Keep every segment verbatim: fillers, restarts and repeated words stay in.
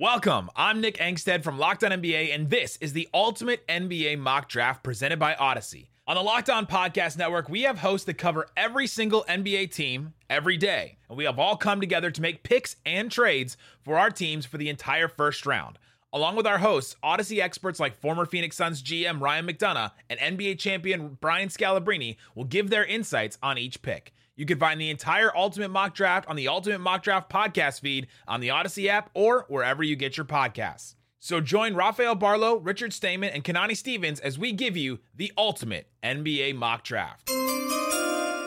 Welcome. I'm Nick Angstead from Locked On N B A, and this is the Ultimate N B A Mock Draft presented by Odyssey. On the Locked On Podcast Network, we have hosts that cover every single N B A team every day, and we have all come together to make picks and trades for our teams for the entire first round. Along with our hosts, Odyssey experts like former Phoenix Suns G M Ryan McDonough and N B A champion Brian Scalabrine will give their insights on each pick. You can find the entire Ultimate Mock Draft on the Ultimate Mock Draft podcast feed on the Odyssey app or wherever you get your podcasts. So join Raphael Barlow, Richard Stamen, and Kanani Stevens as we give you the Ultimate N B A Mock Draft.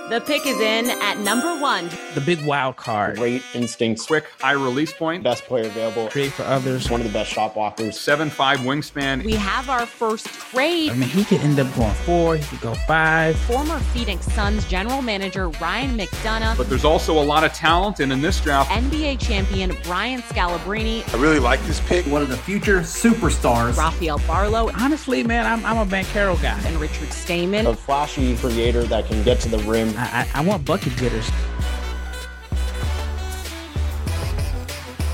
The pick is in at number one. The big wild card. Great instincts. Quick high release point. Best player available. Create for others. One of the best shot blockers. seven five wingspan. We have our first trade. I mean, he could end up going four. He could go five. Former Phoenix Suns general manager Ryan McDonough. But there's also a lot of talent, and in this draft, N B A champion Brian Scalabrine. I really like this pick. One of the future superstars. Raphael Barlow. Honestly, man, I'm, I'm a Banchero guy. And Richard Stamen. A flashy creator that can get to the rim. I, I want bucket getters.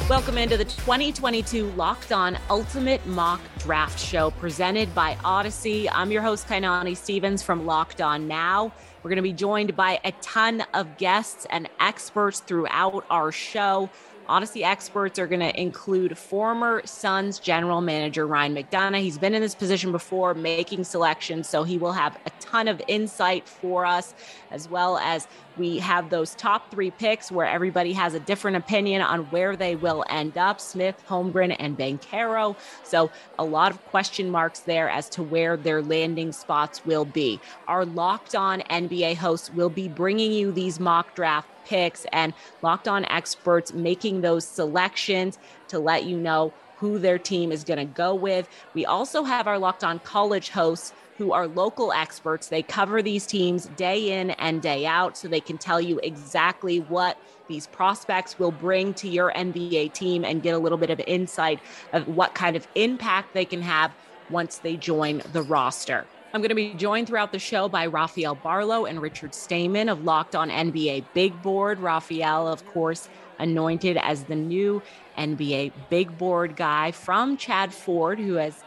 Welcome into the twenty twenty-two Locked On Ultimate Mock Draft Show presented by Odyssey. I'm your host, Kanani Stevens from Locked On Now. We're going to be joined by a ton of guests and experts throughout our show. Odyssey experts are going to include former Suns general manager Ryan McDonough. He's been in this position before, making selections, so he will have a ton of insight for us, as well as we have those top three picks where everybody has a different opinion on where they will end up, Smith, Holmgren, and Banchero. So a lot of question marks there as to where their landing spots will be. Our Locked On N B A hosts will be bringing you these mock draft picks and Locked On experts making those selections to let you know who their team is going to go with. We also have our Locked On College hosts who are local experts. They cover these teams day in and day out, so they can tell you exactly what these prospects will bring to your N B A team and get a little bit of insight of what kind of impact they can have once they join the roster. I'm going to be joined throughout the show by Raphael Barlow and Richard Stamen of Locked On N B A Big Board. Raphael, of course, anointed as the new N B A Big Board guy from Chad Ford, who has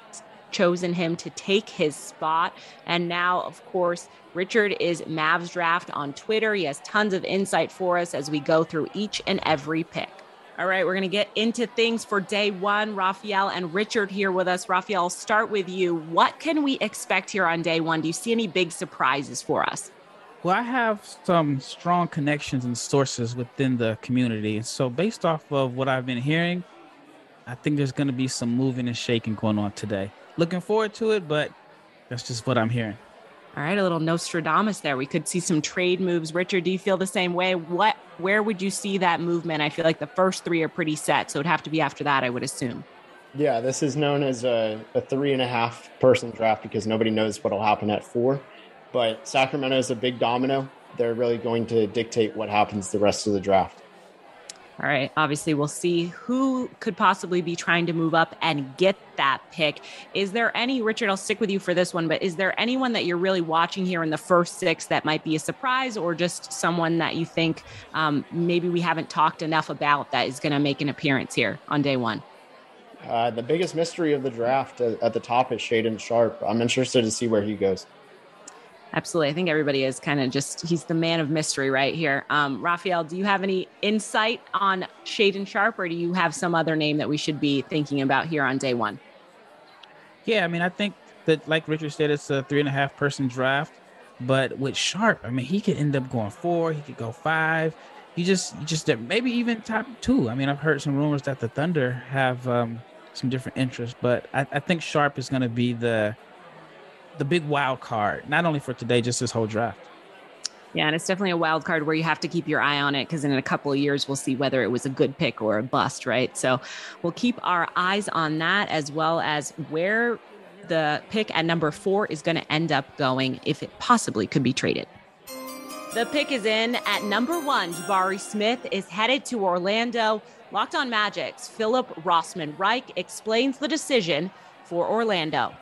chosen him to take his spot. And now, of course, Richard is Mavs Draft on Twitter. He has tons of insight for us as we go through each and every pick. All right, we're going to get into things for day one. Raphael and Richard here with us. Raphael, I'll start with you. What can we expect here on day one? Do you see any big surprises for us? Well, I have some strong connections and sources within the community. So based off of what I've been hearing, I think there's going to be some moving and shaking going on today. Looking forward to it, but that's just what I'm hearing. All right, a little Nostradamus there. We could see some trade moves. Richard, do you feel the same way? What, where would you see that movement? I feel like the first three are pretty set, so it'd have to be after that, I would assume. Yeah, this is known as a, a three and a half person draft because nobody knows what'll happen at four. But Sacramento is a big domino. They're really going to dictate what happens the rest of the draft. All right. Obviously, we'll see who could possibly be trying to move up and get that pick. Is there any, Richard, I'll stick with you for this one, but is there anyone that you're really watching here in the first six that might be a surprise, or just someone that you think um, maybe we haven't talked enough about that is going to make an appearance here on day one? Uh, the biggest mystery of the draft at the top is Shaedon Sharpe. I'm interested to see where he goes. Absolutely. I think everybody is kind of just, he's the man of mystery right here. Um, Raphael, do you have any insight on Shaedon Sharpe, or do you have some other name that we should be thinking about here on day one? Yeah, I mean, I think that, like Richard said, it's a three and a half person draft, but with Sharpe, I mean, he could end up going four, he could go five. You just, you just maybe even top two. I mean, I've heard some rumors that the Thunder have um, some different interests, but I, I think Sharpe is going to be the, the big wild card, not only for today, just this whole draft. Yeah, and it's definitely a wild card where you have to keep your eye on it, because in a couple of years, we'll see whether it was a good pick or a bust, right? So we'll keep our eyes on that, as well as where the pick at number four is going to end up going, if it possibly could be traded. The pick is in at number one. Jabari Smith is headed to Orlando. Locked On Magic's Philip Rossman-Reich explains the decision for Orlando.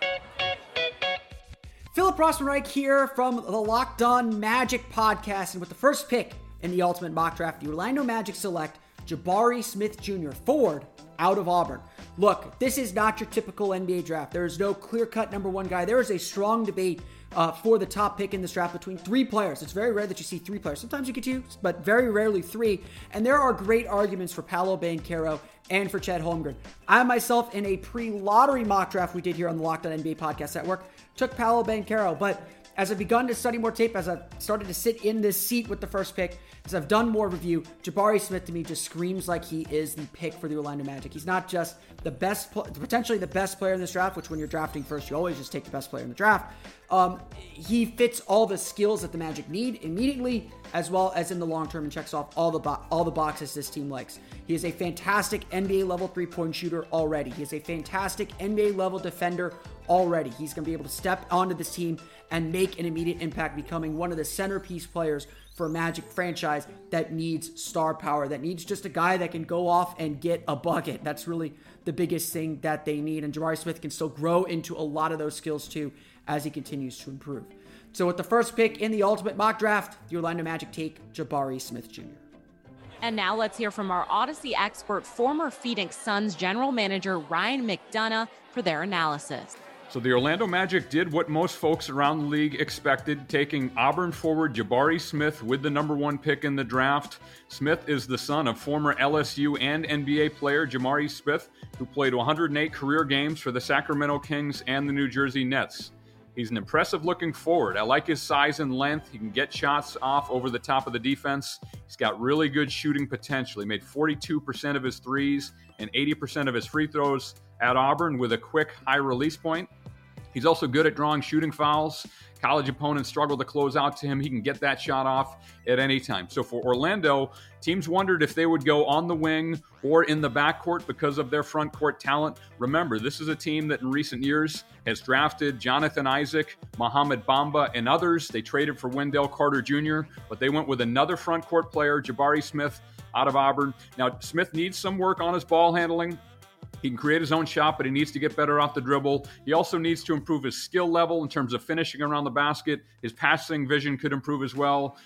Philip Rossman-Reich here from the Locked On Magic podcast. And with the first pick in the Ultimate Mock Draft, the Orlando Magic select Jabari Smith Junior, forward, out of Auburn. Look, this is not your typical N B A draft. There is no clear-cut number one guy. There is a strong debate uh, for the top pick in this draft between three players. It's very rare that you see three players. Sometimes you get two, but very rarely three. And there are great arguments for Paolo Banchero and for Chet Holmgren. I myself, in a pre-lottery mock draft we did here on the Locked On N B A Podcast Network, took Paolo Banchero, but as I've begun to study more tape, as I've started to sit in this seat with the first pick, as I've done more review, Jabari Smith to me just screams like he is the pick for the Orlando Magic. He's not just the best, potentially the best player in this draft, which when you're drafting first, you always just take the best player in the draft. Um, he fits all the skills that the Magic need immediately, as well as in the long term, and checks off all the bo- all the boxes this team likes. He is a fantastic N B A level three-point shooter already. He is a fantastic N B A level defender already. He's going to be able to step onto this team and make an immediate impact, becoming one of the centerpiece players for a Magic franchise that needs star power, that needs just a guy that can go off and get a bucket. That's really the biggest thing that they need, and Jabari Smith can still grow into a lot of those skills too as he continues to improve. So with the first pick in the ultimate mock draft, the Orlando Magic take Jabari Smith Junior And now let's hear from our Odyssey expert, former Phoenix Suns general manager Ryan McDonough, for their analysis. So the Orlando Magic did what most folks around the league expected, taking Auburn forward Jabari Smith with the number one pick in the draft. Smith is the son of former L S U and N B A player Jabari Smith, who played one hundred eight career games for the Sacramento Kings and the New Jersey Nets. He's an impressive-looking forward. I like his size and length. He can get shots off over the top of the defense. He's got really good shooting potential. He made forty-two percent of his threes and eighty percent of his free throws at Auburn with a quick, high release point. He's also good at drawing shooting fouls. College opponents struggle to close out to him. He can get that shot off at any time. So for Orlando, teams wondered if they would go on the wing or in the backcourt because of their front court talent. Remember, this is a team that in recent years has drafted Jonathan Isaac, Mohamed Bamba, and others. They traded for Wendell Carter Junior, but they went with another front court player, Jabari Smith, out of Auburn. Now, Smith needs some work on his ball handling. He can create his own shot, but he needs to get better off the dribble. He also needs to improve his skill level in terms of finishing around the basket. His passing vision could improve as well.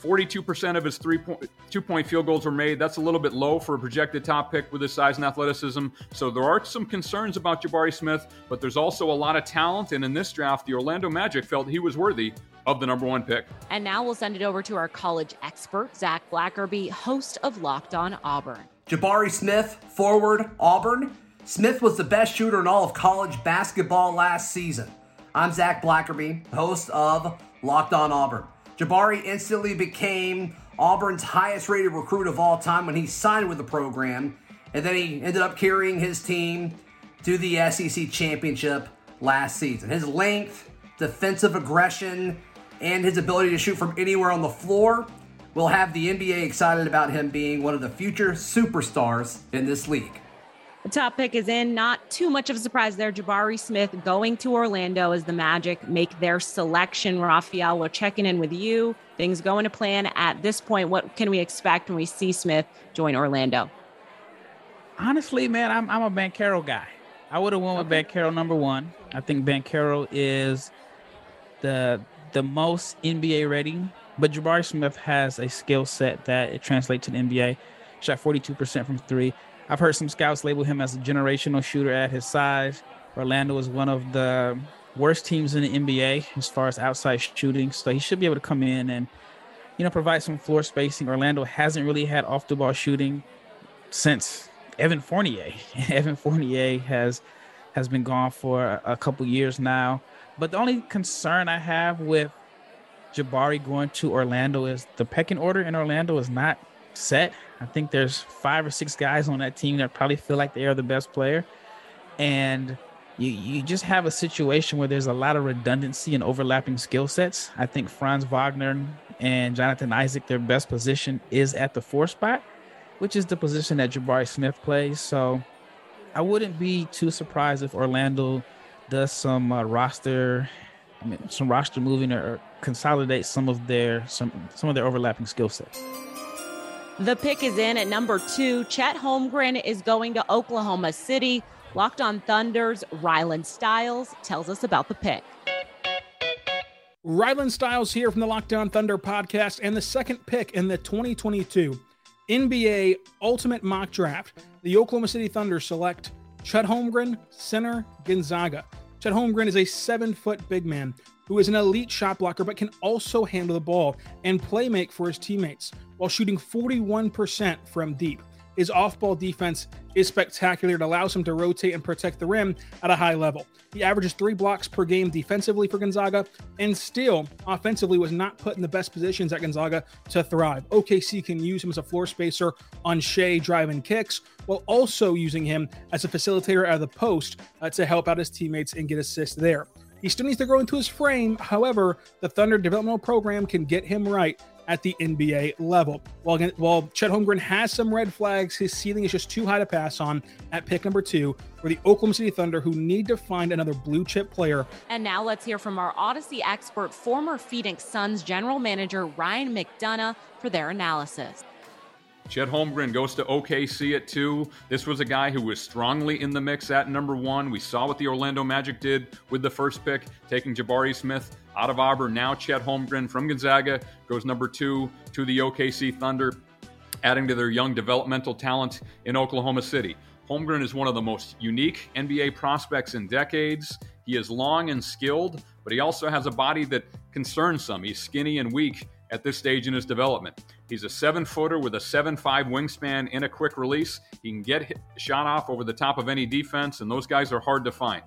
forty-two percent of his three point, two-point field goals were made. That's a little bit low for a projected top pick with his size and athleticism. So there are some concerns about Jabari Smith, but there's also a lot of talent. And in this draft, the Orlando Magic felt he was worthy of the number one pick. And now we'll send it over to our college expert, Zach Blackerby, host of Locked On Auburn. Jabari Smith, forward, Auburn. Smith was the best shooter in all of college basketball last season. I'm Zach Blackerby, host of Locked On Auburn. Jabari instantly became Auburn's highest-rated recruit of all time when he signed with the program, and then he ended up carrying his team to the S E C championship last season. His length, defensive aggression, and his ability to shoot from anywhere on the floor will have the N B A excited about him being one of the future superstars in this league. The top pick is in. Not too much of a surprise there. Jabari Smith going to Orlando as the Magic make their selection. Raphael, we're checking in with you. Things going to plan at this point. What can we expect when we see Smith join Orlando? Honestly, man, I'm, I'm a Banchero guy. I would have went with Banchero number one. I think Banchero is the, the most N B A ready. But Jabari Smith has a skill set that it translates to the N B A. Shot forty-two percent from three. I've heard some scouts label him as a generational shooter at his size. Orlando is one of the worst teams in the N B A as far as outside shooting. So he should be able to come in and, you know, provide some floor spacing. Orlando hasn't really had off the ball shooting since Evan Fournier. Evan Fournier has has been gone for a couple years now. But the only concern I have with Jabari going to Orlando is the pecking order in Orlando is not set. I think there's five or six guys on that team that probably feel like they are the best player. And you, you just have a situation where there's a lot of redundancy and overlapping skill sets. I think Franz Wagner and Jonathan Isaac, their best position is at the four spot, which is the position that Jabari Smith plays. So I wouldn't be too surprised if Orlando does some uh, roster I mean, some roster moving or consolidate some of their some some of their overlapping skill sets. The pick is in at number two. Chet Holmgren is going to Oklahoma City. Locked On Thunder's Rylan Stiles tells us about the pick. Rylan Stiles here from the Locked On Thunder podcast and the second pick in the twenty twenty-two N B A Ultimate Mock Draft. The Oklahoma City Thunder select Chet Holmgren, center, Gonzaga. Chet Holmgren is a seven-foot big man who is an elite shot blocker but can also handle the ball and play make for his teammates while shooting forty-one percent from deep. His off-ball defense is spectacular. It allows him to rotate and protect the rim at a high level. He averages three blocks per game defensively for Gonzaga and still offensively was not put in the best positions at Gonzaga to thrive. O K C can use him as a floor spacer on Shea driving kicks while also using him as a facilitator out of the post uh, to help out his teammates and get assists there. He still needs to grow into his frame. However, the Thunder developmental program can get him right at the N B A level. While, while Chet Holmgren has some red flags, his ceiling is just too high to pass on at pick number two for the Oklahoma City Thunder, who need to find another blue chip player. And now let's hear from our Odyssey expert, former Phoenix Suns general manager Ryan McDonough, for their analysis. Chet Holmgren goes to O K C at two. This was a guy who was strongly in the mix at number one. We saw what the Orlando Magic did with the first pick, taking Jabari Smith out of Auburn. Now Chet Holmgren from Gonzaga goes number two to the O K C Thunder, adding to their young developmental talent in Oklahoma City. Holmgren is one of the most unique N B A prospects in decades. He is long and skilled, but he also has a body that concerns some. He's skinny and weak at this stage in his development. He's a seven-footer with a seven five wingspan and a quick release. He can get hit, shot off over the top of any defense, and those guys are hard to find.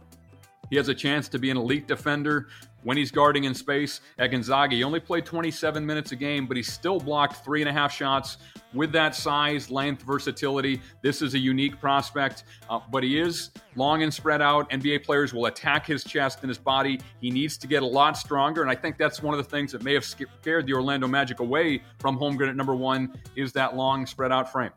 He has a chance to be an elite defender when he's guarding in space. At Gonzaga, he only played twenty-seven minutes a game, but he still blocked three and a half shots. With that size, length, versatility, this is a unique prospect, uh, but he is long and spread out. N B A players will attack his chest and his body. He needs to get a lot stronger, and I think that's one of the things that may have scared the Orlando Magic away from Holmgren at number one, is that long, spread out frame.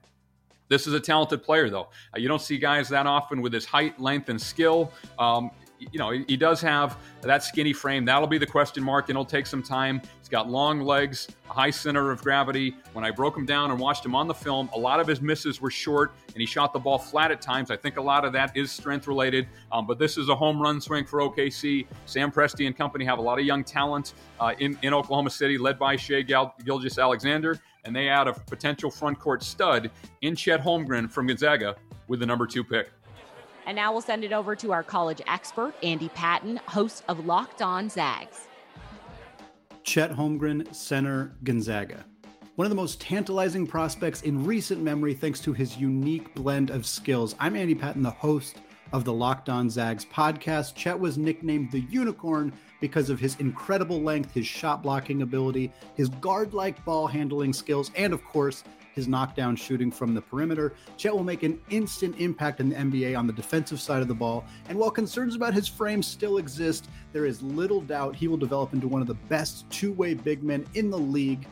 This is a talented player, though. Uh, you don't see guys that often with his height, length, and skill. Um, You know, he does have that skinny frame. That'll be the question mark, and it'll take some time. He's got long legs, a high center of gravity. When I broke him down and watched him on the film, a lot of his misses were short, and he shot the ball flat at times. I think a lot of that is strength-related, um, but this is a home run swing for O K C. Sam Presti and company have a lot of young talent uh, in, in Oklahoma City, led by Shea Gil- Gilgeous-Alexander, and they add a potential front court stud in Chet Holmgren from Gonzaga with the number two pick. And now we'll send it over to our college expert, Andy Patton, host of Locked On Zags. Chet Holmgren, center, Gonzaga. One of the most tantalizing prospects in recent memory thanks to his unique blend of skills. I'm Andy Patton, the host of the Locked On Zags podcast. Chet was nicknamed the Unicorn because of his incredible length, his shot blocking ability, his guard-like ball handling skills, and of course, his knockdown shooting from the perimeter. Chet will make an instant impact in the N B A on the defensive side of the ball, and while concerns about his frame still exist, there is little doubt he will develop into one of the best two-way big men in the league.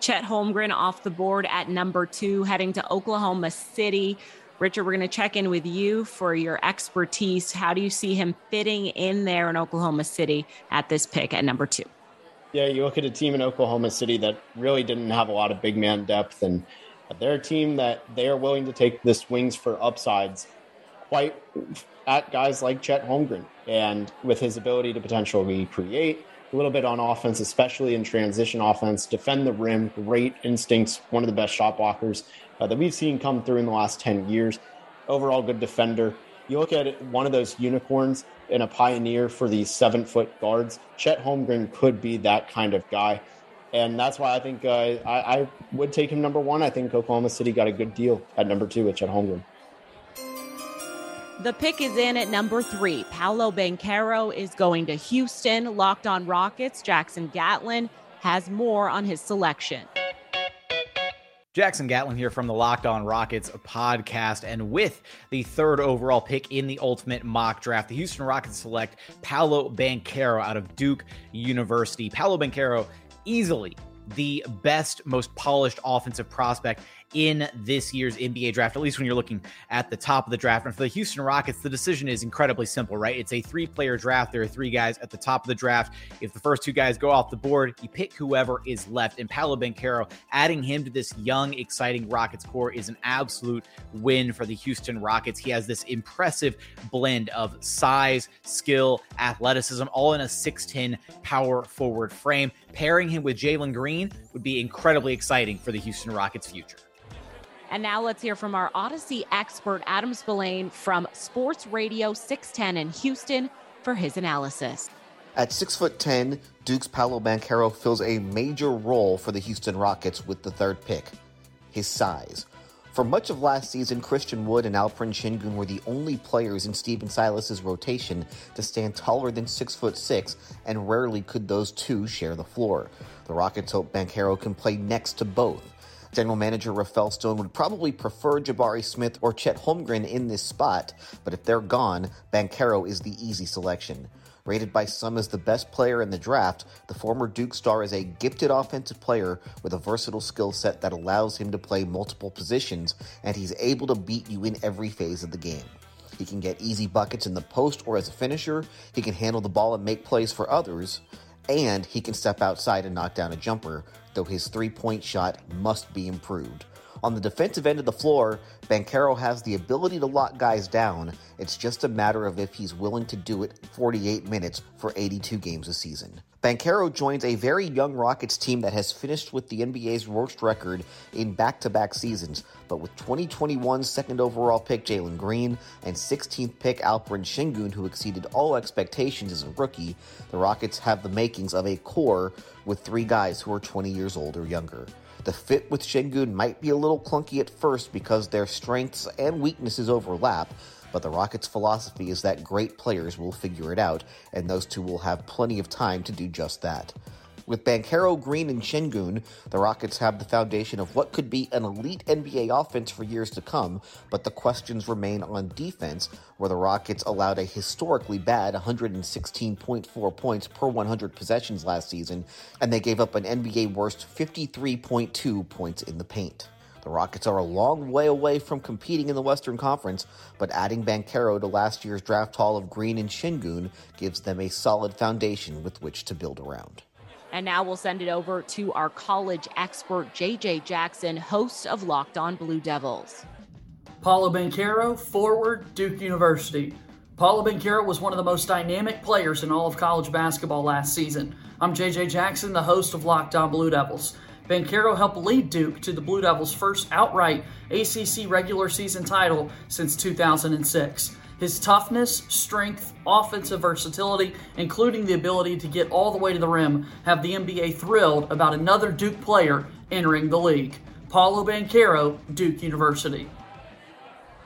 Chet Holmgren off the board at number two, heading to Oklahoma City. Richard, we're going to check in with you for your expertise. How do you see him fitting in there in Oklahoma City at this pick at number two? Yeah, you look at a team in Oklahoma City that really didn't have a lot of big man depth, and they're a team that they are willing to take the swings for upsides quite at guys like Chet Holmgren. And with his ability to potentially create a little bit on offense, especially in transition offense, defend the rim, great instincts, one of the best shot blockers uh, that we've seen come through in the last ten years. Overall good defender. You look at it, one of those unicorns and a pioneer for these seven-foot guards. Chet Holmgren could be that kind of guy, and that's why I think uh, I, I would take him number one. I think Oklahoma City got a good deal at number two with Chet Holmgren. The pick is in at number three. Paolo Banchero is going to Houston. Locked On Rockets' Jackson Gatlin has more on his selection. Jackson Gatlin here from the Locked On Rockets podcast, and with the third overall pick in the ultimate mock draft, the Houston Rockets select Paolo Banchero out of Duke University. Paolo Banchero, easily the best, most polished offensive prospect in this year's N B A draft, at least when you're looking at the top of the draft. And for the Houston Rockets, the decision is incredibly simple, right? It's a three-player draft. There are three guys at the top of the draft. If the first two guys go off the board, you pick whoever is left. And Paolo Banchero, adding him to this young, exciting Rockets core is an absolute win for the Houston Rockets. He has this impressive blend of size, skill, athleticism, all in a six ten power forward frame. Pairing him with Jalen Green would be incredibly exciting for the Houston Rockets' future. And now let's hear from our Odyssey expert, Adam Spillane, from Sports Radio six ten in Houston for his analysis. At six foot ten, Duke's Paolo Banchero fills a major role for the Houston Rockets with the third pick, his size. For much of last season, Christian Wood and Alperen Şengün were the only players in Stephen Silas's rotation to stand taller than six foot six, and rarely could those two share the floor. The Rockets hope Banchero can play next to both. General manager Raphael Stone would probably prefer Jabari Smith or Chet Holmgren in this spot, but if they're gone, Banchero is the easy selection. Rated by some as the best player in the draft, the former Duke star is a gifted offensive player with a versatile skill set that allows him to play multiple positions, and he's able to beat you in every phase of the game. He can get easy buckets in the post or as a finisher, he can handle the ball and make plays for others, and he can step outside and knock down a jumper, though his three-point shot must be improved. On the defensive end of the floor, Banchero has the ability to lock guys down. It's just a matter of if he's willing to do it forty-eight minutes for eighty-two games a season. Banchero joins a very young Rockets team that has finished with the N B A's worst record in back-to-back seasons, but with twenty twenty-one's second overall pick Jalen Green and sixteenth pick Alperen Şengün, who exceeded all expectations as a rookie, the Rockets have the makings of a core with three guys who are twenty years old or younger. The fit with Şengün might be a little clunky at first because their strengths and weaknesses overlap, but the Rockets' philosophy is that great players will figure it out, and those two will have plenty of time to do just that. With Banchero, Green, and Şengün, the Rockets have the foundation of what could be an elite N B A offense for years to come, but the questions remain on defense, where the Rockets allowed a historically bad one hundred sixteen point four points per one hundred possessions last season, and they gave up an N B A-worst fifty-three point two points in the paint. The Rockets are a long way away from competing in the Western Conference, but adding Banchero to last year's draft haul of Green and Şengün gives them a solid foundation with which to build around. And now we'll send it over to our college expert, J J Jackson, host of Locked On Blue Devils. Paolo Banchero, forward, Duke University. Paolo Banchero was one of the most dynamic players in all of college basketball last season. I'm J J Jackson, the host of Locked On Blue Devils. Banchero helped lead Duke to the Blue Devils' first outright A C C regular season title since two thousand six. His toughness, strength, offensive versatility, including the ability to get all the way to the rim, have the N B A thrilled about another Duke player entering the league. Paolo Banchero, Duke University.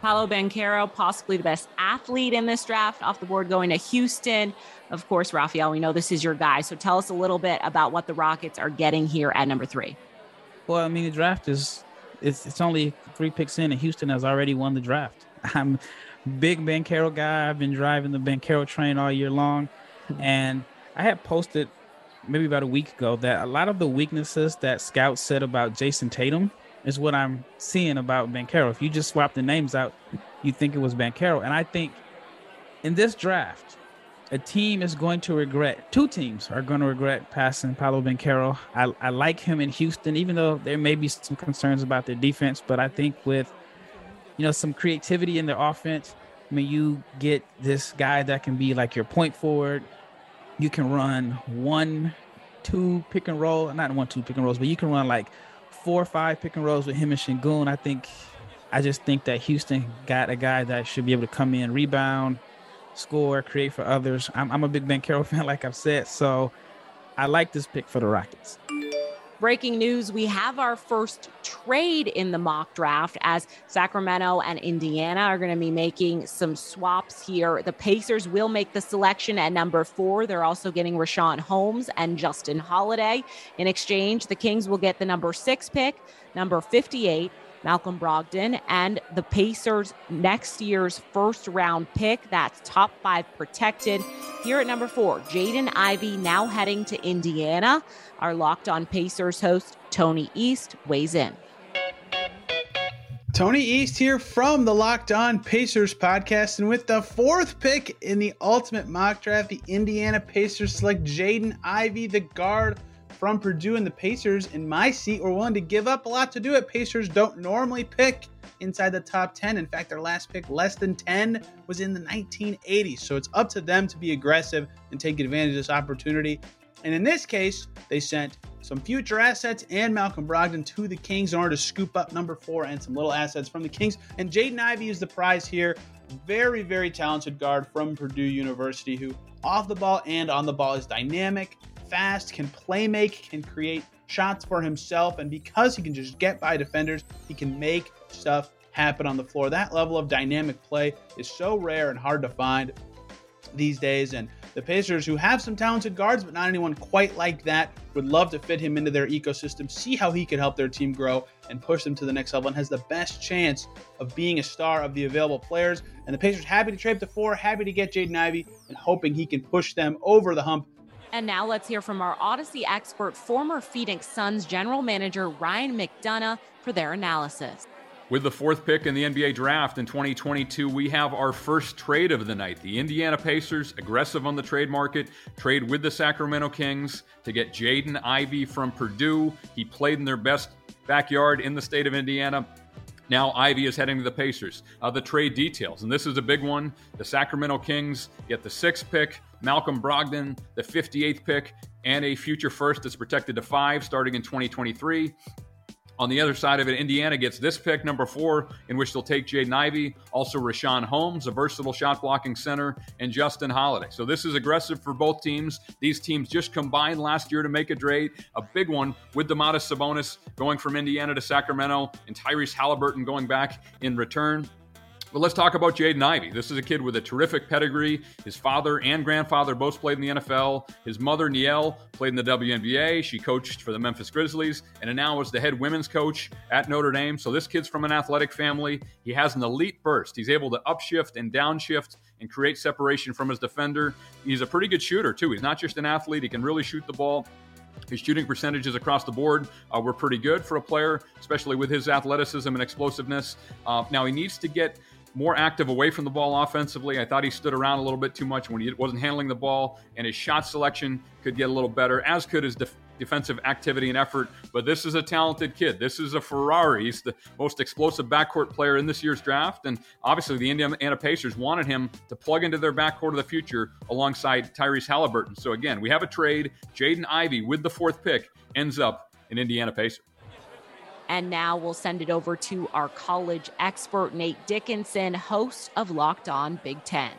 Paolo Banchero, possibly the best athlete in this draft, off the board going to Houston. Of course, Raphael, we know this is your guy, so tell us a little bit about what the Rockets are getting here at number three. Well, I mean, the draft is, it's, it's only three picks in, and Houston has already won the draft. I'm a big Banchero guy. I've been driving the Banchero train all year long, and I had posted maybe about a week ago that a lot of the weaknesses that scouts said about Jason Tatum is what I'm seeing about Banchero. If you just swap the names out, you think it was Banchero. And I think in this draft, a team is going to regret, two teams are going to regret passing Paolo Banchero. I, I like him in Houston, even though there may be some concerns about their defense. But I think with, you know, some creativity in their offense, I mean, you get this guy that can be like your point forward. You can run one, two pick and roll, not one, two pick and rolls, but you can run like four or five pick and rolls with him and Şengün. I think, I just think that Houston got a guy that should be able to come in, rebound, score, create for others. I'm, I'm a big Banchero fan, like I've said, so I like this pick for the Rockets. Breaking news, we have our first trade in the mock draft as Sacramento and Indiana are going to be making some swaps here. The Pacers will make the selection at number four. They're also getting Rashawn Holmes and Justin Holiday. In exchange, the Kings will get the number six pick, number fifty-eight, Malcolm Brogdon, and the Pacers next year's first round pick. That's top five protected. Here at number four, Jaden Ivey now heading to Indiana. Our Locked On Pacers host, Tony East, weighs in. Tony East here from the Locked On Pacers podcast. And with the fourth pick in the ultimate mock draft, the Indiana Pacers select Jaden Ivey, the guard from Purdue, and the Pacers, in my seat, were willing to give up a lot to do it. Pacers don't normally pick inside the top ten. In fact, their last pick, less than ten, was in the nineteen eighties. So it's up to them to be aggressive and take advantage of this opportunity. And in this case, they sent some future assets and Malcolm Brogdon to the Kings in order to scoop up number four and some little assets from the Kings. And Jaden Ivey is the prize here. Very, very talented guard from Purdue University who off the ball and on the ball is dynamic, fast, can play make, can create shots for himself. And because he can just get by defenders, he can make stuff happen on the floor. That level of dynamic play is so rare and hard to find these days. And the Pacers, who have some talented guards, but not anyone quite like that, would love to fit him into their ecosystem, see how he could help their team grow and push them to the next level, and has the best chance of being a star of the available players. And the Pacers happy to trade up to four, happy to get Jaden Ivey, and hoping he can push them over the hump. And now let's hear from our Odyssey expert, former Phoenix Suns general manager Ryan McDonough, for their analysis. With the fourth pick in the N B A draft in twenty twenty-two, we have our first trade of the night. The Indiana Pacers, aggressive on the trade market, trade with the Sacramento Kings to get Jaden Ivey from Purdue. He played in their best backyard in the state of Indiana. Now Ivey is heading to the Pacers. Uh, the trade details, and this is a big one. The Sacramento Kings get the sixth pick, Malcolm Brogdon, the fifty-eighth pick, and a future first that's protected to five starting in twenty twenty-three. On the other side of it, Indiana gets this pick, number four, in which they'll take Jaden Ivey, also Rashawn Holmes, a versatile shot-blocking center, and Justin Holiday. So this is aggressive for both teams. These teams just combined last year to make a trade, a big one, with Domantas Sabonis going from Indiana to Sacramento and Tyrese Halliburton going back in return. But let's talk about Jaden Ivey. This is a kid with a terrific pedigree. His father and grandfather both played in the N F L. His mother, Nielle, played in the W N B A. She coached for the Memphis Grizzlies and now is the head women's coach at Notre Dame. So this kid's from an athletic family. He has an elite burst. He's able to upshift and downshift and create separation from his defender. He's a pretty good shooter, too. He's not just an athlete. He can really shoot the ball. His shooting percentages across the board uh, were pretty good for a player, especially with his athleticism and explosiveness. Uh, now he needs to get more active away from the ball offensively. I thought he stood around a little bit too much when he wasn't handling the ball, and his shot selection could get a little better, as could his def- defensive activity and effort. But this is a talented kid. This is a Ferrari. He's the most explosive backcourt player in this year's draft, and obviously the Indiana Pacers wanted him to plug into their backcourt of the future alongside Tyrese Halliburton. So again, we have a trade. Jaden Ivey with the fourth pick ends up in Indiana Pacers. And now we'll send it over to our college expert, Nate Dickinson, host of Locked On Big Ten.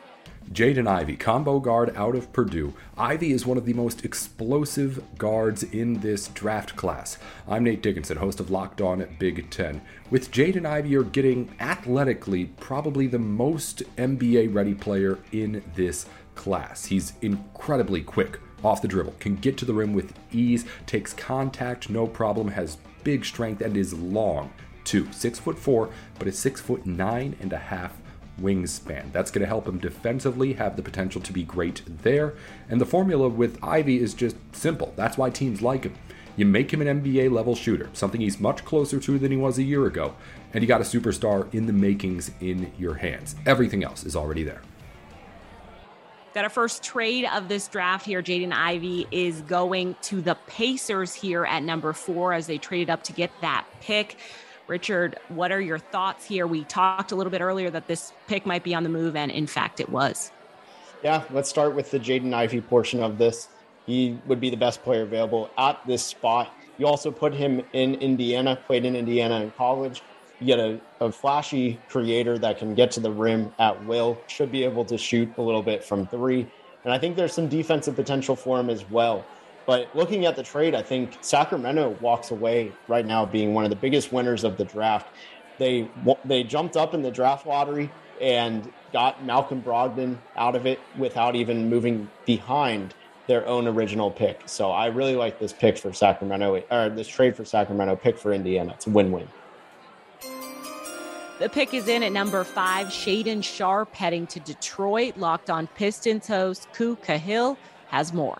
Jaden Ivey, combo guard out of Purdue. Ivey is one of the most explosive guards in this draft class. I'm Nate Dickinson, host of Locked On at Big Ten. With Jaden Ivey, you're getting athletically probably the most N B A-ready player in this class. He's incredibly quick off the dribble, can get to the rim with ease, takes contact, no problem, has big strength, and is long too. Six foot four, but a six foot nine and a half wingspan. That's going to help him defensively, have the potential to be great there. And the formula with Ivey is just simple. That's why teams like him. You make him an N B A level shooter, something he's much closer to than he was a year ago, and you got a superstar in the makings in your hands. Everything else is already there. Got our first trade of this draft here. Jaden Ivey is going to the Pacers here at number four as they traded up to get that pick. Richard, what are your thoughts here? We talked a little bit earlier that this pick might be on the move, and in fact, it was. Yeah, let's start with the Jaden Ivey portion of this. He would be the best player available at this spot. You also put him in Indiana, played in Indiana in college. You get a, a flashy creator that can get to the rim at will, should be able to shoot a little bit from three. And I think there's some defensive potential for him as well. But looking at the trade, I think Sacramento walks away right now being one of the biggest winners of the draft. They they jumped up in the draft lottery and got Malcolm Brogdon out of it without even moving behind their own original pick. So I really like this pick for Sacramento, or this trade for Sacramento, pick for Indiana. It's a win-win. The pick is in at number five, Shaedon Sharpe heading to Detroit. Locked On Pistons host Ku Cahill has more.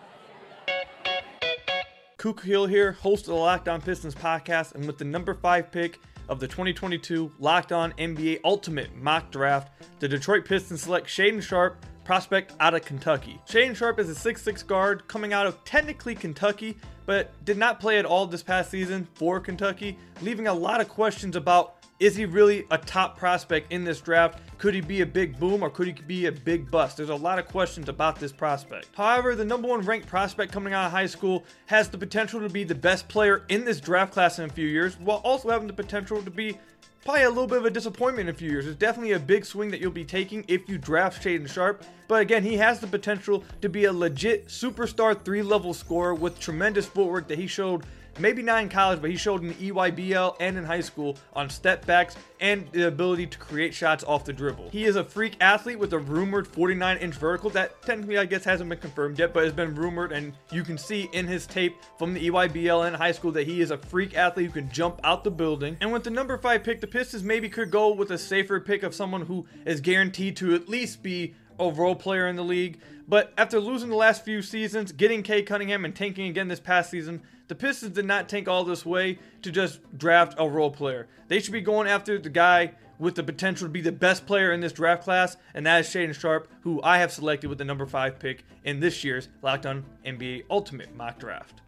Ku Cahill here, host of the Locked On Pistons podcast, and with the number five pick of the twenty twenty-two Locked On N B A Ultimate Mock Draft, the Detroit Pistons select Shaedon Sharpe, prospect out of Kentucky. Shaedon Sharpe is a six foot six guard coming out of technically Kentucky, but did not play at all this past season for Kentucky, leaving a lot of questions about Is he really a top prospect in this draft? Could he be a big boom or could he be a big bust? There's a lot of questions about this prospect. However, the number one ranked prospect coming out of high school has the potential to be the best player in this draft class in a few years, while also having the potential to be probably a little bit of a disappointment in a few years. It's definitely a big swing that you'll be taking if you draft Shaedon Sharpe. But again, he has the potential to be a legit superstar three-level scorer with tremendous footwork that he showed maybe not in college, but he showed in E Y B L and in high school on step backs and the ability to create shots off the dribble. He is a freak athlete with a rumored forty-nine inch vertical that technically, I guess, hasn't been confirmed yet, but has been rumored, and you can see in his tape from the E Y B L and high school that he is a freak athlete who can jump out the building. And with the number five pick, the Pistons maybe could go with a safer pick of someone who is guaranteed to at least be overall player in the league. But after losing the last few seasons, getting Kay Cunningham and tanking again this past season, the Pistons did not tank all this way to just draft a role player. They should be going after the guy with the potential to be the best player in this draft class, and that is Shaedon Sharpe, who I have selected with the number five pick in this year's Locked On N B A Ultimate Mock Draft.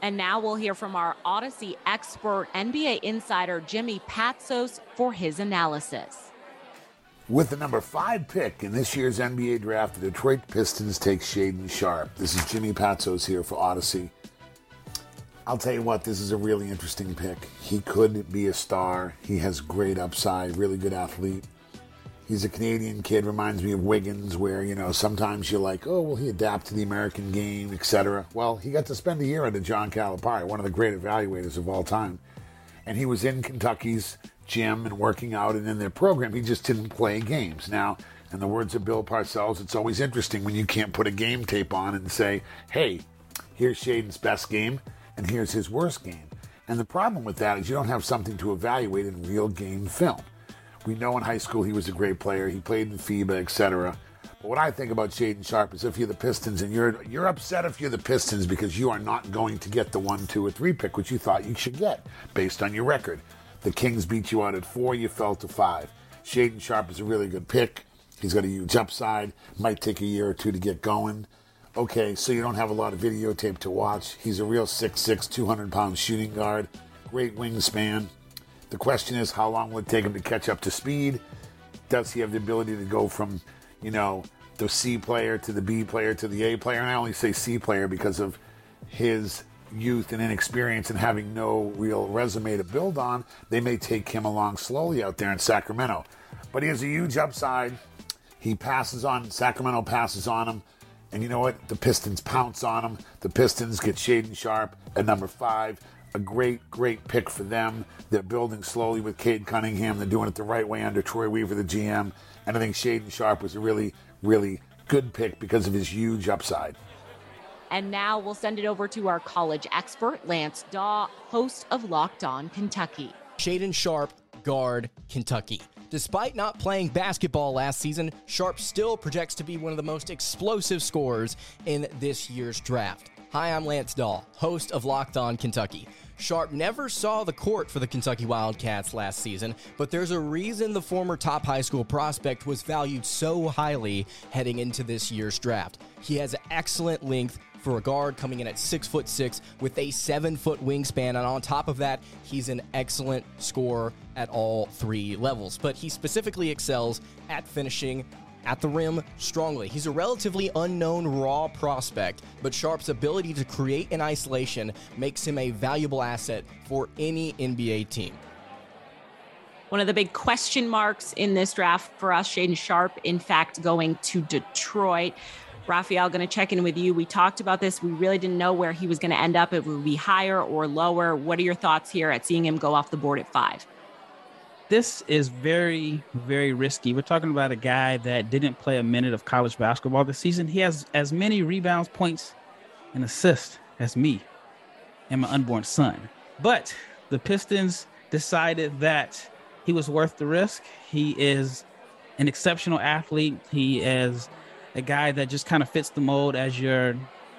And now we'll hear from our Odyssey expert, N B A insider Jimmy Patsos, for his analysis. With the number five pick in this year's N B A draft, the Detroit Pistons take Shaedon Sharpe. This is Jimmy Patsos here for Odyssey. I'll tell you what, this is a really interesting pick. He could be a star. He has great upside, really good athlete. He's a Canadian kid, reminds me of Wiggins, where, you know, sometimes you're like, oh, well, he adapted to the American game, et cetera. Well, he got to spend a year under John Calipari, one of the great evaluators of all time. And he was in Kentucky's gym and working out and in their program. He just didn't play games. Now, in the words of Bill Parcells, it's always interesting when you can't put a game tape on and say, hey, here's Shaedon's best game and here's his worst game. And the problem with that is you don't have something to evaluate in real game film. We know in high school he was a great player. He played in FIBA, et cetera. But what I think about Shaedon Sharpe is if you're the Pistons and you're you're upset if you're the Pistons because you are not going to get the one, two, or three pick, which you thought you should get based on your record. The Kings beat you out at four, you fell to five. Shaedon Sharpe is a really good pick. He's got a huge upside. Might take a year or two to get going. Okay, so you don't have a lot of videotape to watch. He's a real six six, two hundred pound shooting guard. Great wingspan. The question is, how long will it take him to catch up to speed? Does he have the ability to go from, you know, the C player to the B player to the A player? And I only say C player because of his youth and inexperience and having no real resume to build on. They may take him along slowly out there in Sacramento. But he has a huge upside. He passes on, Sacramento passes on him. And you know what? The Pistons pounce on him. The Pistons get Shaedon Sharpe at number five. A great, great pick for them. They're building slowly with Cade Cunningham. They're doing it the right way under Troy Weaver, the G M. And I think Shaedon Sharpe was a really, really good pick because of his huge upside. And now we'll send it over to our college expert, Lance Daw, host of Locked On Kentucky. Shaedon Sharpe, guard, Kentucky. Despite not playing basketball last season, Sharpe still projects to be one of the most explosive scorers in this year's draft. Hi, I'm Lance Daw, host of Locked On Kentucky. Sharpe never saw the court for the Kentucky Wildcats last season, but there's a reason the former top high school prospect was valued so highly heading into this year's draft. He has excellent length for a guard, coming in at six foot six with a seven foot wingspan, and on top of that, he's an excellent scorer at all three levels, but he specifically excels at finishing at the rim strongly. He's a relatively unknown raw prospect, but Sharpe's ability to create in isolation makes him a valuable asset for any N B A team. One of the big question marks in this draft for us, Shaedon Sharpe, in fact, going to Detroit. Raphael, going to check in with you. We talked about this. We really didn't know where he was going to end up. It would be higher or lower. What are your thoughts here at seeing him go off the board at five? This is very, very risky. We're talking about a guy that didn't play a minute of college basketball this season. He has as many rebounds, points, and assists as me and my unborn son. But the Pistons decided that he was worth the risk. He is an exceptional athlete. He is a guy that just kind of fits the mold as your,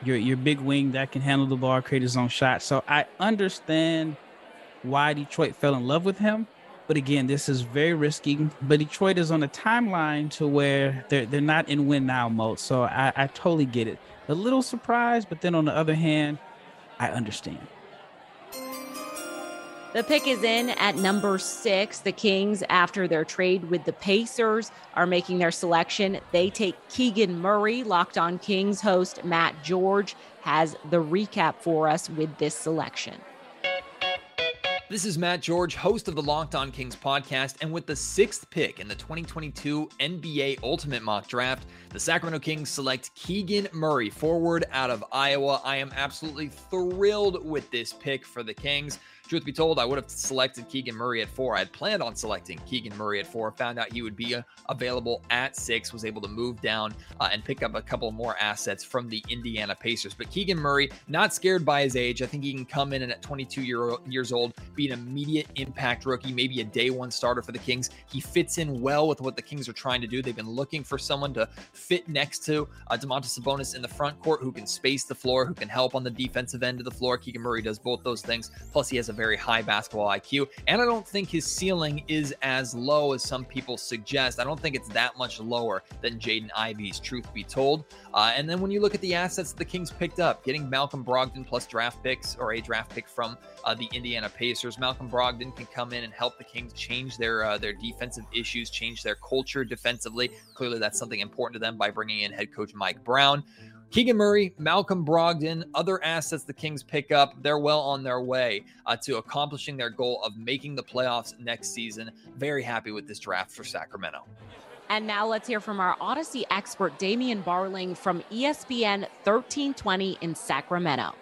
your, your big wing that can handle the ball, create his own shot. So I understand why Detroit fell in love with him. But again, this is very risky. But Detroit is on a timeline to where they're, they're not in win now mode. So I, I totally get it. A little surprised, but then on the other hand, I understand. The pick is in at number six. The Kings, after their trade with the Pacers, are making their selection. They take Keegan Murray. Locked On Kings host Matt George has the recap for us with this selection. This is Matt George, host of the Locked On Kings podcast, and with the sixth pick in the twenty twenty-two N B A Ultimate Mock Draft, the Sacramento Kings select Keegan Murray, forward out of Iowa. I am absolutely thrilled with this pick for the Kings. Truth be told, I would have selected Keegan Murray at four. I had planned on selecting Keegan Murray at four, found out he would be available at six, was able to move down uh, and pick up a couple more assets from the Indiana Pacers. But Keegan Murray, not scared by his age. I think he can come in and at twenty-two years old, be an immediate impact rookie, maybe a day one starter for the Kings. He fits in well with what the Kings are trying to do. They've been looking for someone to fit next to uh, Domantas Sabonis in the front court, who can space the floor, who can help on the defensive end of the floor. Keegan Murray does both those things. Plus, he has a very very high basketball I Q, and I don't think his ceiling is as low as some people suggest. I don't think it's that much lower than Jaden Ivey's, truth be told. Uh, and then when you look at the assets the Kings picked up, getting Malcolm Brogdon plus draft picks or a draft pick from uh, the Indiana Pacers, Malcolm Brogdon can come in and help the Kings change their uh, their defensive issues, change their culture defensively. Clearly, that's something important to them by bringing in head coach Mike Brown. Keegan Murray, Malcolm Brogdon, other assets the Kings pick up, they're well on their way uh, to accomplishing their goal of making the playoffs next season. Very happy with this draft for Sacramento. And now let's hear from our Odyssey expert, Damian Barling from E S P N thirteen twenty in Sacramento.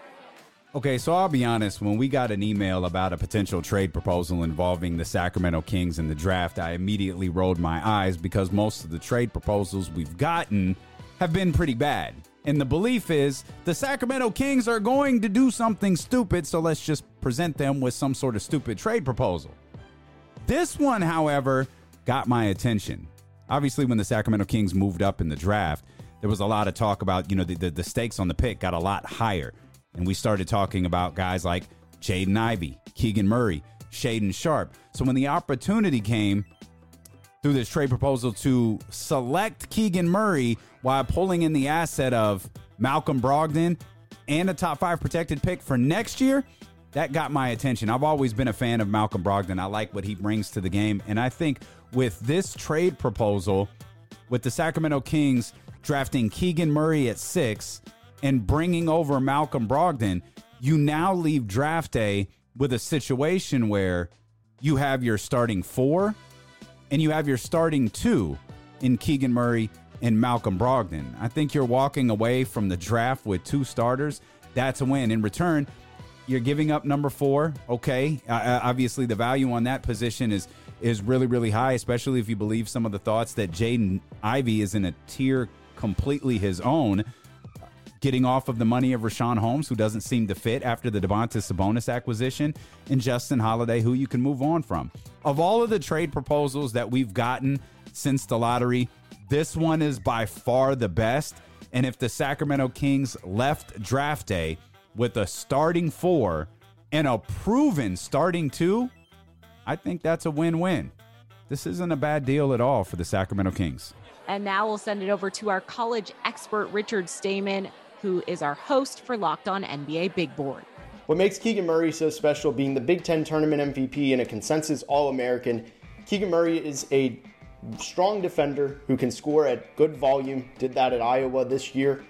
Okay, so I'll be honest, when we got an email about a potential trade proposal involving the Sacramento Kings in the draft, I immediately rolled my eyes because most of the trade proposals we've gotten have been pretty bad. And the belief is the Sacramento Kings are going to do something stupid, so let's just present them with some sort of stupid trade proposal. This one, however, got my attention. Obviously, when the Sacramento Kings moved up in the draft, there was a lot of talk about, you know, the, the, the stakes on the pick got a lot higher. And we started talking about guys like Jaden Ivey, Keegan Murray, Shaedon Sharpe. So when the opportunity came through this trade proposal to select Keegan Murray while pulling in the asset of Malcolm Brogdon and a top five protected pick for next year, that got my attention. I've always been a fan of Malcolm Brogdon. I like what he brings to the game. And I think with this trade proposal, with the Sacramento Kings drafting Keegan Murray at six and bringing over Malcolm Brogdon, you now leave draft day with a situation where you have your starting four and you have your starting two in Keegan Murray and Malcolm Brogdon. I think you're walking away from the draft with two starters. That's a win. In return, you're giving up number four. Okay, uh, obviously the value on that position is is really, really high, especially if you believe some of the thoughts that Jaden Ivey is in a tier completely his own, getting off of the money of Rashawn Holmes, who doesn't seem to fit after the Domantas Sabonis acquisition, and Justin Holiday, who you can move on from. Of all of the trade proposals that we've gotten since the lottery, this one is by far the best. And if the Sacramento Kings left draft day with a starting four and a proven starting two, I think that's a win-win. This isn't a bad deal at all for the Sacramento Kings. And now we'll send it over to our college expert, Richard Stamen, who is our host for Locked On N B A Big Board. What makes Keegan Murray so special, being the Big Ten tournament M V P and a consensus All-American, Keegan Murray is a strong defender who can score at good volume, did that at Iowa this year,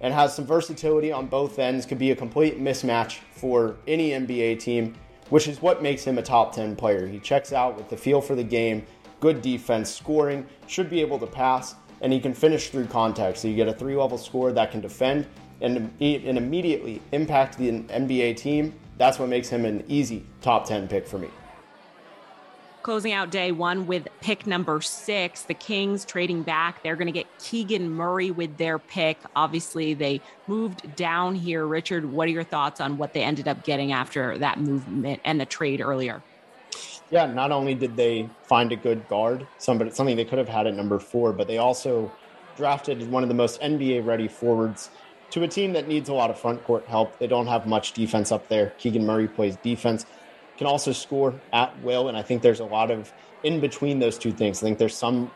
and has some versatility on both ends, could be a complete mismatch for any N B A team, which is what makes him a top ten player. He checks out with the feel for the game, good defense, scoring, should be able to pass, and he can finish through contact. So you get a three-level scorer that can defend and, and immediately impact the N B A team. That's what makes him an easy top ten pick for me. Closing out day one with pick number six, the Kings trading back. They're going to get Keegan Murray with their pick. Obviously, they moved down here. Richard, what are your thoughts on what they ended up getting after that movement and the trade earlier? Yeah, not only did they find a good guard, somebody, something they could have had at number four, but they also drafted one of the most N B A-ready forwards to a team that needs a lot of front court help. They don't have much defense up there. Keegan Murray plays defense, can also score at will, and I think there's a lot of in between those two things. I think there's some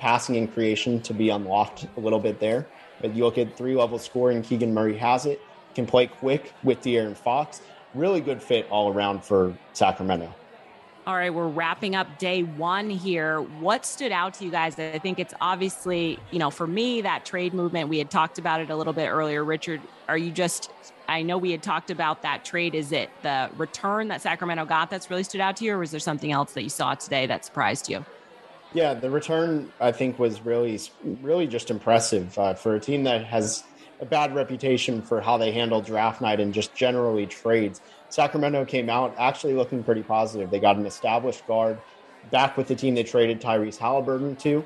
passing and creation to be unlocked a little bit there, but you look at three-level scoring, Keegan Murray has it, can play quick with De'Aaron Fox, really good fit all around for Sacramento. All right, we're wrapping up day one here. What stood out to you guys? I think it's obviously, you know, for me, that trade movement, we had talked about it a little bit earlier. Richard, are you just, I know we had talked about that trade. Is it the return that Sacramento got that's really stood out to you, or was there something else that you saw today that surprised you? Yeah, the return, I think, was really, really just impressive uh, for a team that has a bad reputation for how they handle draft night and just generally trades. Sacramento came out actually looking pretty positive. They got an established guard back with the team they traded Tyrese Halliburton to,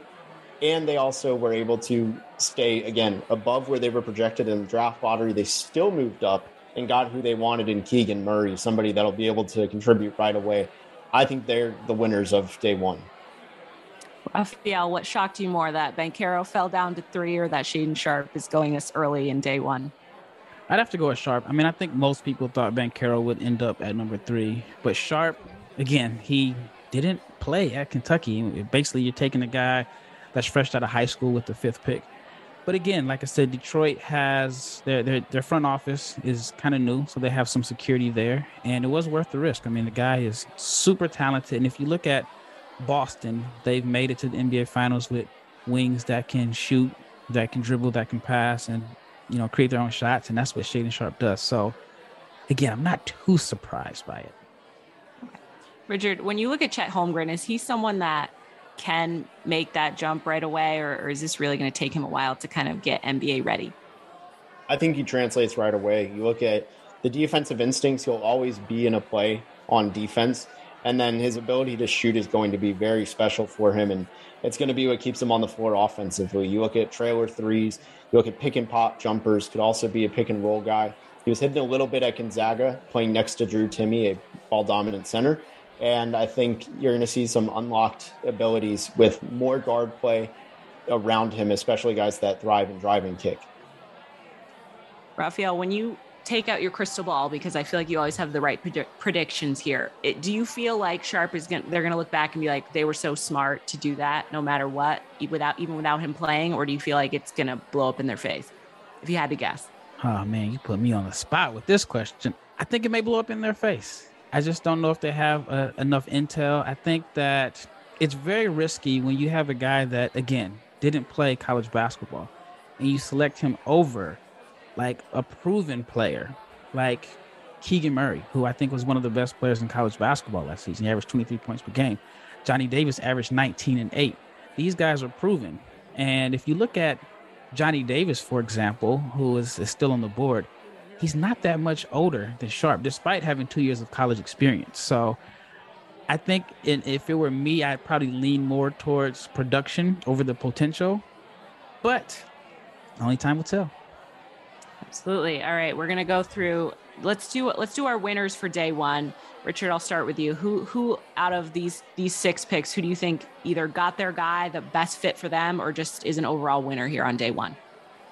and they also were able to stay, again, above where they were projected in the draft lottery. They still moved up and got who they wanted in Keegan Murray, somebody that'll be able to contribute right away. I think they're the winners of day one. Raphael, what shocked you more, that Banchero fell down to three or that Shaedon Sharpe is going this early in day one? I'd have to go with Sharpe. I mean, I think most people thought Banchero would end up at number three. But Sharpe, again, he didn't play at Kentucky. Basically, you're taking a guy that's fresh out of high school with the fifth pick. But again, like I said, Detroit has their their, their front office is kind of new, so they have some security there. And it was worth the risk. I mean, the guy is super talented. And if you look at Boston, they've made it to the N B A Finals with wings that can shoot, that can dribble, that can pass, and you know, create their own shots, and that's what Shaedon Sharpe does. So, again, I'm not too surprised by it. Okay. Richard, when you look at Chet Holmgren, is he someone that can make that jump right away, or, or is this really going to take him a while to kind of get N B A ready? I think he translates right away. You look at the defensive instincts, he'll always be in a play on defense, and then his ability to shoot is going to be very special for him, and it's going to be what keeps him on the floor offensively. You look at trailer threes, you look at pick and pop jumpers, could also be a pick and roll guy. He was hitting a little bit at Gonzaga, playing next to Drew Timme, a ball dominant center. And I think you're going to see some unlocked abilities with more guard play around him, especially guys that thrive in drive and kick. Raphael, when you take out your crystal ball, because I feel like you always have the right pred- predictions here. It, do you feel like Sharpe is going? They're going to look back and be like, they were so smart to do that, no matter what, without even without him playing, or do you feel like it's going to blow up in their face? If you had to guess. Oh man, you put me on the spot with this question. I think it may blow up in their face. I just don't know if they have uh, enough intel. I think that it's very risky when you have a guy that, again, didn't play college basketball, and you select him over like a proven player like Keegan Murray, who I think was one of the best players in college basketball last season. He averaged twenty-three points per game. Johnny Davis averaged nineteen and eight. These guys are proven. And if you look at Johnny Davis, for example, who is, is still on the board, he's not that much older than Sharpe, despite having two years of college experience. So I think in, if it were me, I'd probably lean more towards production over the potential. But only time will tell. Absolutely. All right, we're going to go through. Let's do let's do our winners for day one. Richard, I'll start with you. Who who out of these these six picks, who do you think either got their guy, the best fit for them, or just is an overall winner here on day one?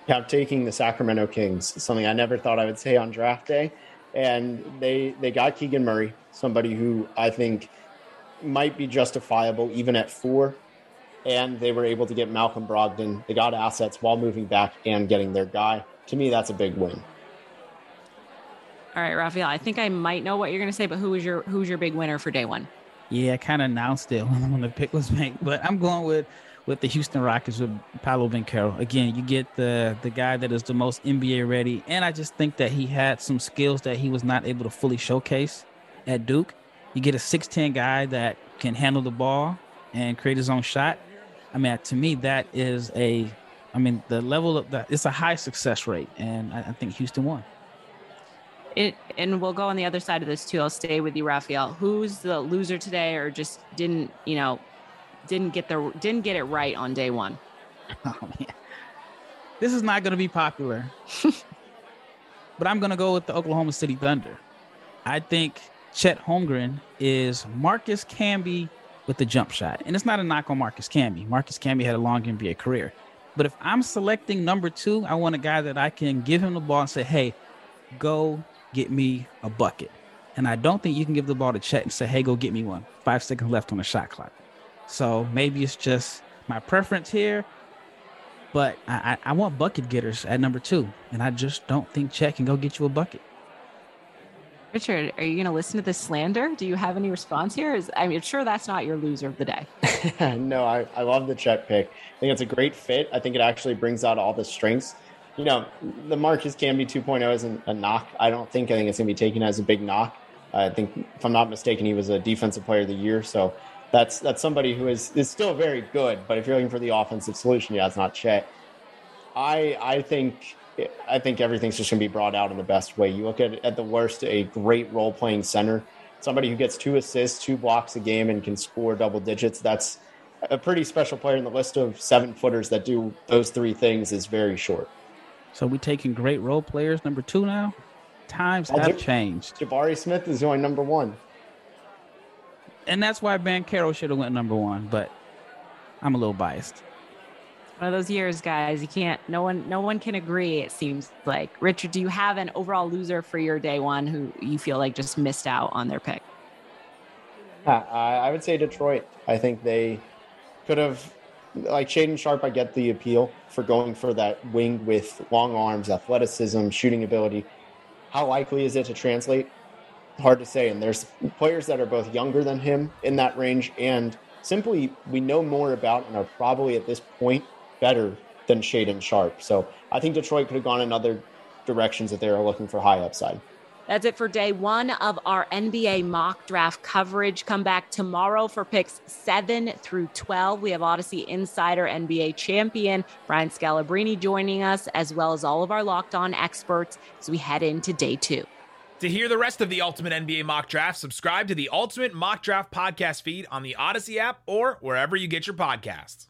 Yeah, I'm taking the Sacramento Kings, something I never thought I would say on draft day. And they they got Keegan Murray, somebody who I think might be justifiable even at four. And they were able to get Malcolm Brogdon. They got assets while moving back and getting their guy. To me, that's a big win. All right, Raphael, I think I might know what you're going to say, but who was your who's your big winner for day one? Yeah, I kind of announced it when the pick was made, but I'm going with, with the Houston Rockets with Paolo Banchero. Again, you get the, the guy that is the most N B A ready, and I just think that he had some skills that he was not able to fully showcase at Duke. You get a six ten guy that can handle the ball and create his own shot. I mean, to me, that is a... I mean, the level of that, it's a high success rate, and I, I think Houston won. It, and we'll go on the other side of this, too. I'll stay with you, Raphael. Who's the loser today or just didn't, you know, didn't get the didn't get it right on day one? Oh, man. This is not going to be popular, but I'm going to go with the Oklahoma City Thunder. I think Chet Holmgren is Marcus Camby with the jump shot, and it's not a knock on Marcus Camby. Marcus Camby had a long N B A career. But if I'm selecting number two, I want a guy that I can give him the ball and say, hey, go get me a bucket. And I don't think you can give the ball to Chet and say, hey, go get me one. Five seconds left on the shot clock. So maybe it's just my preference here. But I, I want bucket getters at number two. And I just don't think Chet can go get you a bucket. Richard, are you going to listen to this slander? Do you have any response here? Is, I mean, I'm sure that's not your loser of the day. No, I, I love the Chet pick. I think it's a great fit. I think it actually brings out all the strengths. You know, the Marcus Camby two point oh isn't a knock. I don't think. I think it's going to be taken as a big knock. I think, if I'm not mistaken, he was a defensive player of the year. So that's that's somebody who is, is still very good. But if you're looking for the offensive solution, yeah, it's not Chet. I I think I think everything's just going to be brought out in the best way. You look at, at the worst, a great role-playing center, somebody who gets two assists, two blocks a game, and can score double digits. That's a pretty special player, and the list of seven-footers that do those three things is very short. So we're taking great role players. Number two now? Times I'll have do. changed. Jabari Smith is going number one. And that's why Banchero should have went number one, but I'm a little biased. One of those years, guys. You can't. No one. No one can agree. It seems like. Richard, do you have an overall loser for your day one who you feel like just missed out on their pick? Uh, I would say Detroit. I think they could have, like Shaedon Sharpe. I get the appeal for going for that wing with long arms, athleticism, shooting ability. How likely is it to translate? Hard to say. And there's players that are both younger than him in that range, and simply we know more about and are probably at this point better than Shaedon Sharpe. So I think Detroit could have gone in other directions if they were looking for high upside. That's it for day one of our N B A mock draft coverage. Come back tomorrow for picks seven through twelve. We have Odyssey Insider N B A champion Brian Scalabrine joining us, as well as all of our Locked On experts as we head into day two. To hear the rest of the Ultimate N B A Mock Draft, subscribe to the Ultimate Mock Draft podcast feed on the Odyssey app or wherever you get your podcasts.